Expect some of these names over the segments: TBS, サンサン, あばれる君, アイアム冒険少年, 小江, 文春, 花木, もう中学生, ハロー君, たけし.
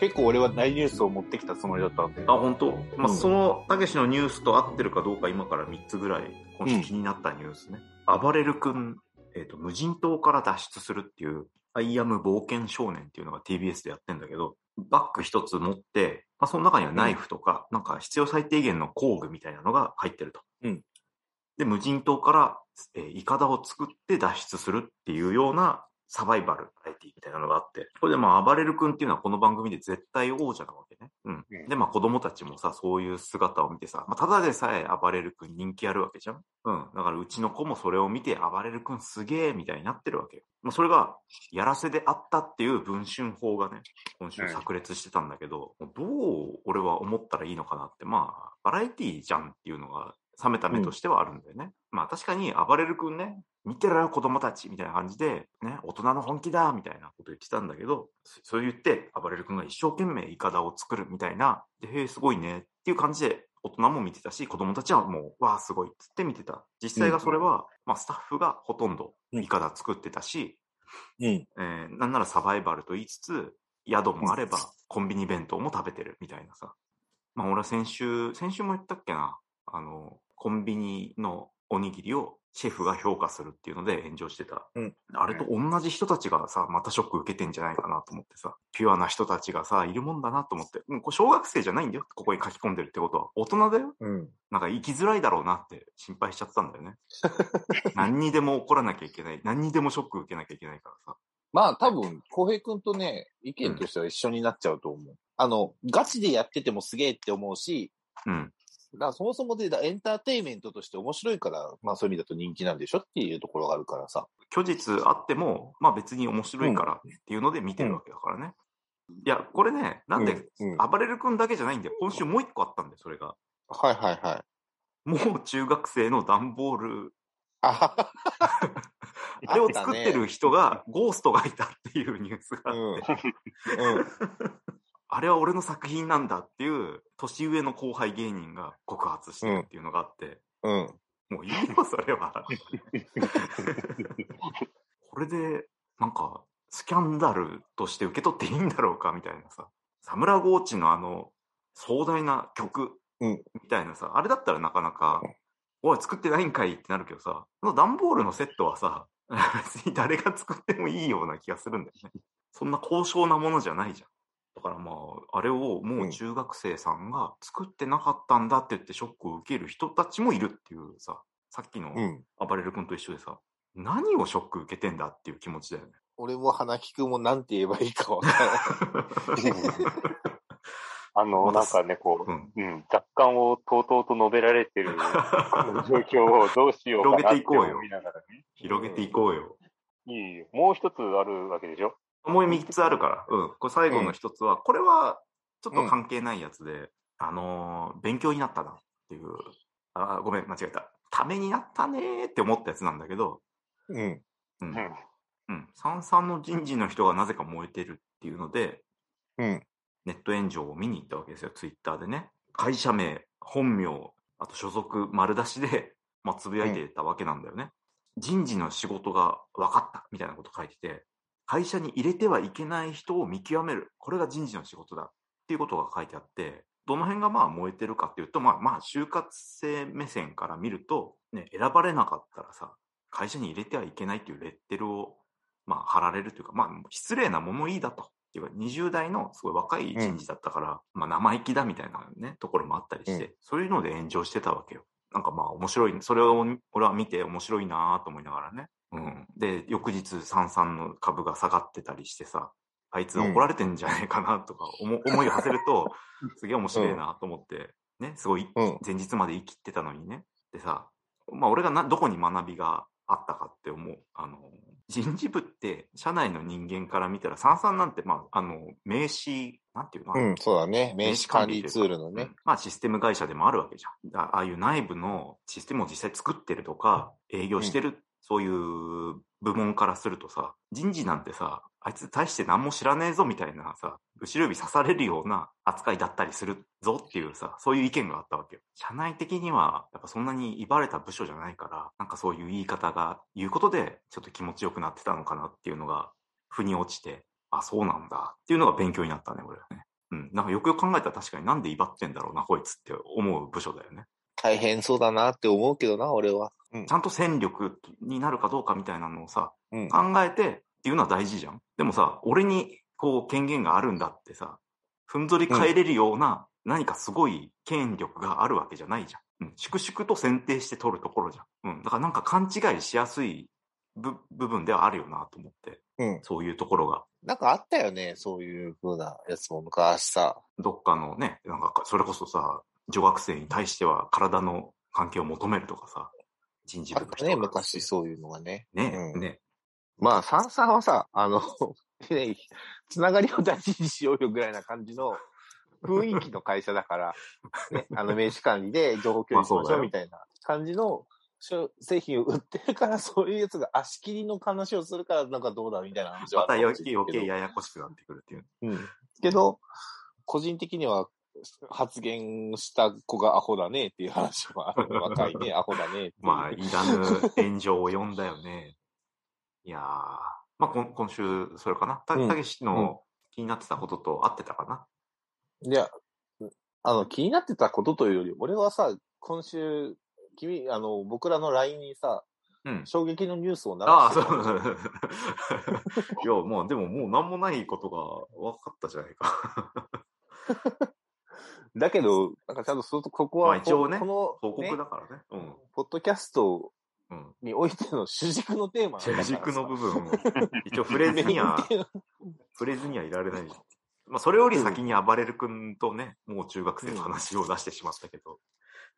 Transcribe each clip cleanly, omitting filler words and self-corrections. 結構俺は大ニュースを持ってきたつもりだったんで。あ、本当。まあ、そのたけしのニュースと合ってるかどうか今から3つぐらい今週気になったニュースね。あばれる君、無人島から脱出するっていうアイアム冒険少年っていうのが TBS でやってんだけど、バッグ一つ持って、まあ、その中にはナイフとか、なんか必要最低限の工具みたいなのが入ってると。うん、で無人島から、イカダを作って脱出するっていうようなサバイバルバラエティみたいなのがあって、これでまあ暴れる君っていうのはこの番組で絶対王者なわけね。うん。でまあ子供たちもさ、そういう姿を見てさ、まあ、ただでさえ暴れる君人気あるわけじゃん。うん。だからうちの子もそれを見て暴れる君すげえみたいになってるわけよ。まあそれがやらせであったっていう文春法がね、今週炸裂してたんだけど、どう俺は思ったらいいのかなって、まあバラエティじゃんっていうのが冷めた目としてはあるんだよね。うん、まあ確かに暴れる君ね。見てろよ子供たちみたいな感じで、ね、大人の本気だみたいなこと言ってたんだけど、そう言ってあばれる君が一生懸命イカダを作るみたいなで、へえすごいねっていう感じで大人も見てたし、子供たちはもうわあすごいっつって見てた。実際がそれは、うんまあ、スタッフがほとんどイカダ作ってたし、うんなんならサバイバルと言いつつ宿もあればコンビニ弁当も食べてるみたいなさ、まあ、俺は先週も言ったっけな、コンビニのおにぎりをシェフが評価するっていうので炎上してた、うん、あれと同じ人たちがさまたショック受けてんじゃないかなと思ってさ、ピュアな人たちがさいるもんだなと思って、もう小学生じゃないんだよ、ここに書き込んでるってことは大人だよ、うん、なんか生きづらいだろうなって心配しちゃったんだよね何にでも怒らなきゃいけない、何にでもショック受けなきゃいけないからさ、まあ多分浩平くんとね意見としては一緒になっちゃうと思う、うん、ガチでやっててもすげえって思うし、うんだそもそもでエンターテイメントとして面白いから、まあ、そういう意味だと人気なんでしょっていうところがあるからさ、虚実あっても、まあ、別に面白いからっていうので見てるわけだからね、うん、いやこれねなんであばれる君だけじゃないんだよ、今週もう一個あったんで、それがはいはいはいもう中学生の段ボールあれを作ってる人がゴーストがいたっていうニュースがあってうん、うんあれは俺の作品なんだっていう年上の後輩芸人が告発してるっていうのがあって、うんうん、もういいよそれはこれでなんかスキャンダルとして受け取っていいんだろうかみたいなさ、サムラゴーチの壮大な曲みたいなさ、うん、あれだったらなかなかおい作ってないんかいってなるけどさ、その段ボールのセットはさ別に誰が作ってもいいような気がするんだよね、そんな高尚なものじゃないじゃん、だからまああれをもう中学生さんが作ってなかったんだって言ってショックを受ける人たちもいるっていうさ、さっきのあばれる君と一緒でさ、何をショック受けてんだっていう気持ちだよね。俺も花木君もなんて言えばいいかわからないなんかねこう、うん、雑感をとうとうと述べられてる状況をどうしようかなって思いながらね、広げていこうよ、いいよ、もう一つあるわけでしょ、もう3つあるから、うん、これ最後の1つは、これはちょっと関係ないやつで、勉強になったなっていう、あごめん間違えた、ためになったねーって思ったやつなんだけど、うんうんうん、さんさんの人事の人がなぜか燃えてるっていうので、うん、ネット炎上を見に行ったわけですよ、ツイッターでね、会社名本名あと所属丸出しで、まあ、つぶやいてたわけなんだよね、うん、人事の仕事が分かったみたいなこと書いてて、会社に入れてはいけない人を見極める、これが人事の仕事だっていうことが書いてあって、どの辺がまあ燃えてるかっていうと、まあ就活生目線から見ると、ね、選ばれなかったらさ会社に入れてはいけないっていうレッテルをまあ貼られるというか、まあ失礼な物言いだとっていうか、20代のすごい若い人事だったから、うん、まあ生意気だみたいなねところもあったりして、うん、そういうので炎上してたわけよ。なんかまあ面白い、それを俺は見て面白いなと思いながらね、うん、で翌日サンサンの株が下がってたりしてさ、あいつ怒られてんじゃないかなとか思いを馳せるとすげえ面白いなと思って、ね、すごい前日まで生きてたのにね、でさ、まあ、俺がどこに学びがあったかって思う、人事部って社内の人間から見たら三々なんて、まあ、名刺なんていうの、うん、そうだね、名刺管理ツールのね、まあ、システム会社でもあるわけじゃん。ああいう内部のシステムを実際作ってるとか営業してる、うん、そういう部門からするとさ、人事なんてさ、あいつ大して何も知らねえぞみたいなさ、後ろ指刺されるような扱いだったりするぞっていうさ、そういう意見があったわけよ。社内的にはやっぱそんなに威張れた部署じゃないから、なんかそういう言い方が言うことでちょっと気持ちよくなってたのかなっていうのが腑に落ちて、あ、そうなんだっていうのが勉強になったね、俺はね。うん、なんかよくよく考えたら確かに、なんで威張ってんだろうなこいつって思う部署だよね。大変そうだなって思うけどな、俺は。うん、ちゃんと戦力になるかどうかみたいなのをさ、うん、考えてっていうのは大事じゃん。でもさ、俺にこう権限があるんだってさ、ふんぞり返れるような何かすごい権力があるわけじゃないじゃん、うん、粛々と選定して取るところじゃん、うん、だからなんか勘違いしやすい部分ではあるよなと思って、うん、そういうところがなんかあったよね、そういう風なやつも昔さ、どっかのね、なんかそれこそさ、女学生に対しては体の関係を求めるとかさ、人事部の人がね、昔そういうのがね、ね、うん、ね、まあサンサンはさ、つながりを大事にしようよぐらいな感じの雰囲気の会社だから、ね、名刺管理で情報共有しましょうみたいな感じの製品を売ってるから、そういうやつが足切りの話をするからなんかどうだみたいな話はまた余計ややこしくなってくるっていう、うん、けど個人的には発言した子がアホだねっていう話もある。若いね、アホだねって。まあ、いらぬ炎上を呼んだよね。いやー、まあ今週、それかな。たけしの気になってたことと合ってたかな。うん、いや、気になってたことというより、俺はさ、今週、君、僕らの LINE にさ、うん、衝撃のニュースを流してた。ああ、そう。いや、まあ、でももう何もないことが分かったじゃないか。だけど、なんかちゃんとここは、まあ一応ね、この報告だからね、うん、ポッドキャストにおいての主軸のテーマだから、主軸の部分を一応触れずにはいられない。まあそれより先にあばれる君とね、もう中学生の話を出してしまったけど、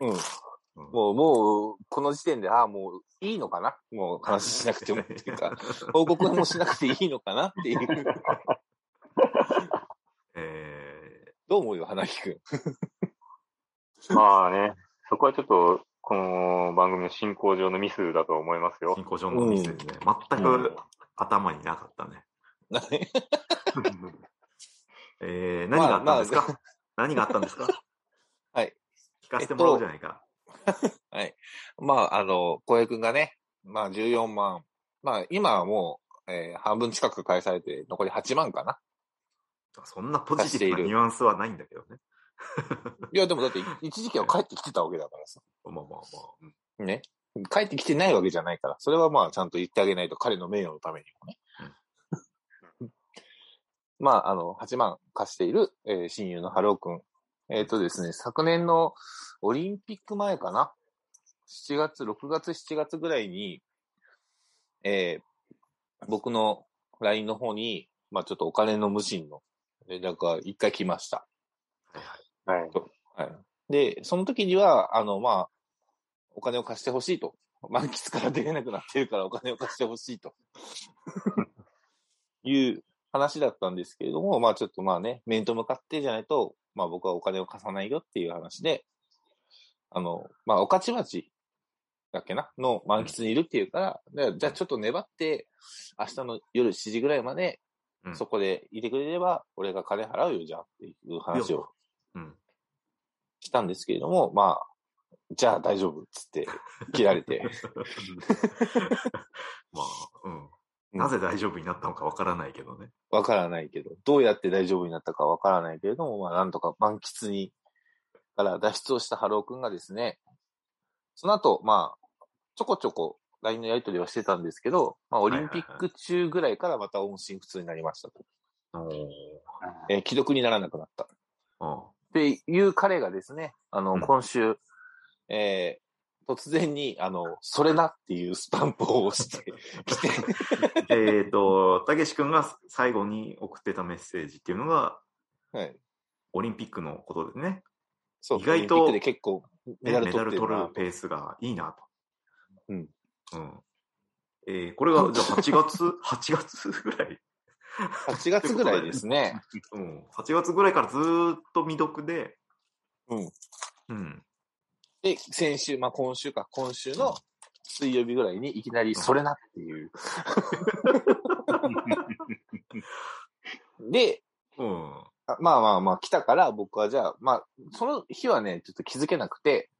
うん、うんうん、もうこの時点でもういいのかな、もう話しなくてもっていうか、報告もしなくていいのかなっていう。どう思うよ、花木くん。まあね、そこはちょっとこの番組の進行上のミスだと思いますよ。進行上のミスですね。うん、全く頭になかったね。何があったんですか、まあ、何があったんですか。はい。聞かせてもらおうじゃないか。はい。まあ小江くんがね、まあ14万、まあ今はもう、半分近く返されて残り8万かな。そんなポジティブなニュアンスはないんだけどね。いや、でもだって一時期は帰ってきてたわけだからさ。まあまあまあ。ね。帰ってきてないわけじゃないから、それはまあちゃんと言ってあげないと、彼の名誉のためにもね。うん、まあ、8万貸している、親友のハロー君。ですね、昨年のオリンピック前かな。6月、7月ぐらいに、僕の LINE の方に、まあちょっとお金の無心の、なんか一回来ました。はいはいはい。でその時にはまあお金を貸してほしいと、満喫から出れなくなってるからお金を貸してほしいという話だったんですけれども、まあちょっとまあね、面と向かってじゃないと、まあ僕はお金を貸さないよっていう話で、まあ御徒町だっけなの満喫にいるっていうから、うん、じゃあちょっと粘って明日の夜7時ぐらいまでそこでいてくれれば、俺が金払うよ、じゃあ、っていう話をしたんですけれども、うん、まあ、じゃあ大丈夫、つって、切られて。まあ、うん。なぜ大丈夫になったのかわからないけどね。わからないけど、どうやって大丈夫になったかわからないけれども、まあ、なんとか満喫に、から脱出をしたハローくんがですね、その後、まあ、ちょこちょこ、LINE のやり取りはしてたんですけど、まあ、オリンピック中ぐらいからまた音信不通になりましたと。既読にならなくなった。っていう彼がですね、今週、うん、突然に、それなっていうスタンプを押してきて。たけし君が最後に送ってたメッセージっていうのが、はい、オリンピックのことでね。そう、意外と、オリンピックで結構メダル取るペースがいいなと。うん。うん、これがじゃあ8月ぐらいですね。うん、8月ぐらいからずーっと未読で、うんうん、で先週、まあ、今週の水曜日ぐらいにいきなりそれなっていう、うん、で、うん、まあ来たから僕はじゃあ、まあ、その日はねちょっと気づけなくて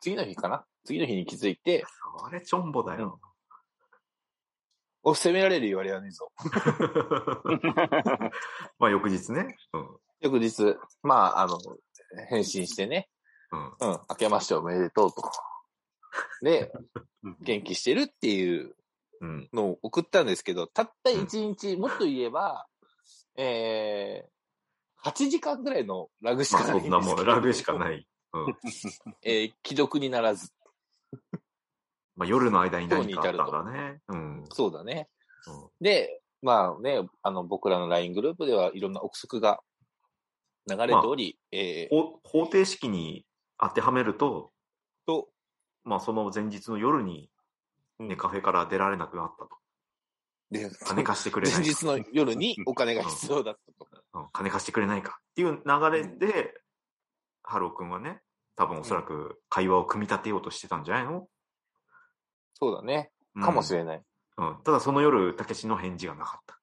次の日に気づいて、それチョンボだよ、うん、お責められる言われはねえぞ。まあ翌日ね、うん、翌日まあ返信してね、うん、うん、明けましておめでとうとで元気してるっていうのを送ったんですけど、たった1日、うん、もっと言えば、8時間ぐらいのラグしかないんですけど、まあ、そんなもんラグしかない、うん、既読にならず。まあ、夜の間に何かあったんだね。うん、そうだね、うん。で、まあね、僕らの LINE グループではいろんな憶測が流れており、まあ方程式に当てはめると、まあ、その前日の夜に、ね、カフェから出られなくなったと。で、金貸してくれないか。前日の夜にお金が必要だったと。うんうん、金貸してくれないかっていう流れで、うん、ハロー君はね、多分おそらく会話を組み立てようとしてたんじゃないの？そうだね、かもしれない、うんうん、ただその夜たけしの返事がなかった、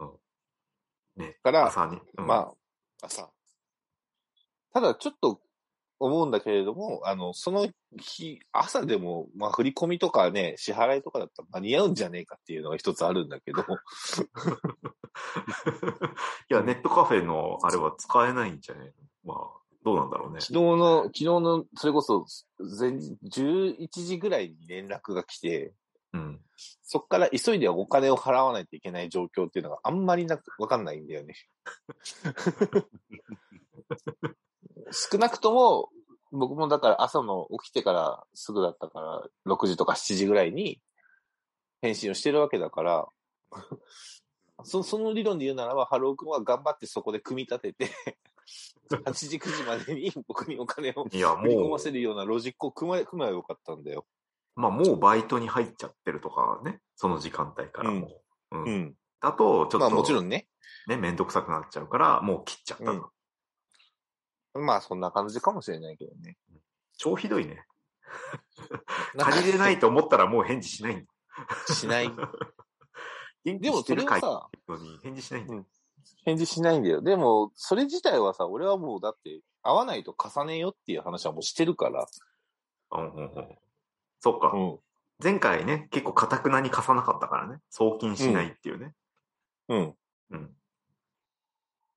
うんね、から朝に、うん、まあ朝ただちょっと思うんだけれども、その日朝でも、まあ、振り込みとかね支払いとかだったら間に合うんじゃねえかっていうのが一つあるんだけどいやネットカフェのあれは使えないんじゃねえの、まあどうなんだろうね。昨日の、それこそ、11時ぐらいに連絡が来て、うん、そっから急いでお金を払わないといけない状況っていうのがあんまりわかんないんだよね。少なくとも、僕もだから朝の起きてからすぐだったから、6時とか7時ぐらいに返信をしてるわけだから、その理論で言うならば、ハロー君は頑張ってそこで組み立てて、8時9時までに僕にお金を振り込ませるようなロジックを組めばよかったんだよ。まあもうバイトに入っちゃってるとかね、その時間帯からもう、うんうん、だとちょっと、まあ、もちろんね面倒くさくなっちゃうからもう切っちゃった、うん、まあそんな感じかもしれないけどね。超ひどいね。借りれないと思ったらもう返事しないんだ。しない。でもそれはさ、返事しないんだよ。返事しないんだよ。でもそれ自体はさ、俺はもうだって会わないと重ねよっていう話はもうしてるから、うんうんうん、そっか、うん、前回ね結構堅くなに貸さなかったからね、送金しないっていうね、うんうん、うん、い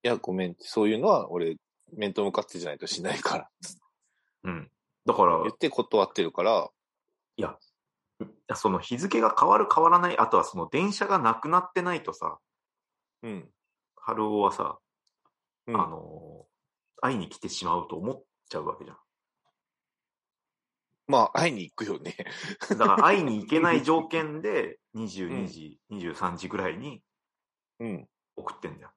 やごめん、そういうのは俺面と向かってじゃないとしないからうん、だから言って断ってるから、いやその日付が変わる変わらない、あとはその電車がなくなってないとさ、うん、春男はさ、うん、会いに来てしまうと思っちゃうわけじゃん。まあ会いに行くよね。だから会いに行けない条件で22時、うん、23時ぐらいに送ってんじゃ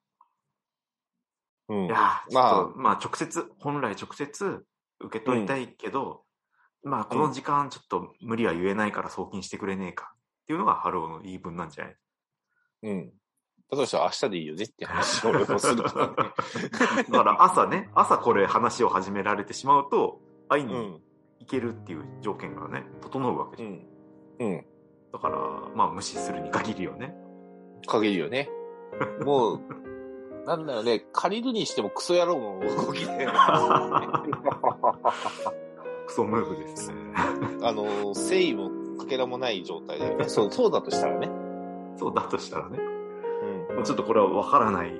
ん。うん、いやちょっと、まあ直接直接受け取りたいけど、うん、まあこの時間ちょっと無理は言えないから送金してくれねえかっていうのが春男の言い分なんじゃない？うん。だとしたら明日でいいよねって話を俺もするから、ね、だから朝これ話を始められてしまうと会いに行けるっていう条件がね整うわけじゃん、うんうん、だからまあ無視するに限るよねもうなんだろうね、借りるにしてもクソ野郎も動きねえなクソムーブですね誠意もかけらもない状態だよね。そうだとしたらね、ちょっとこれは分からない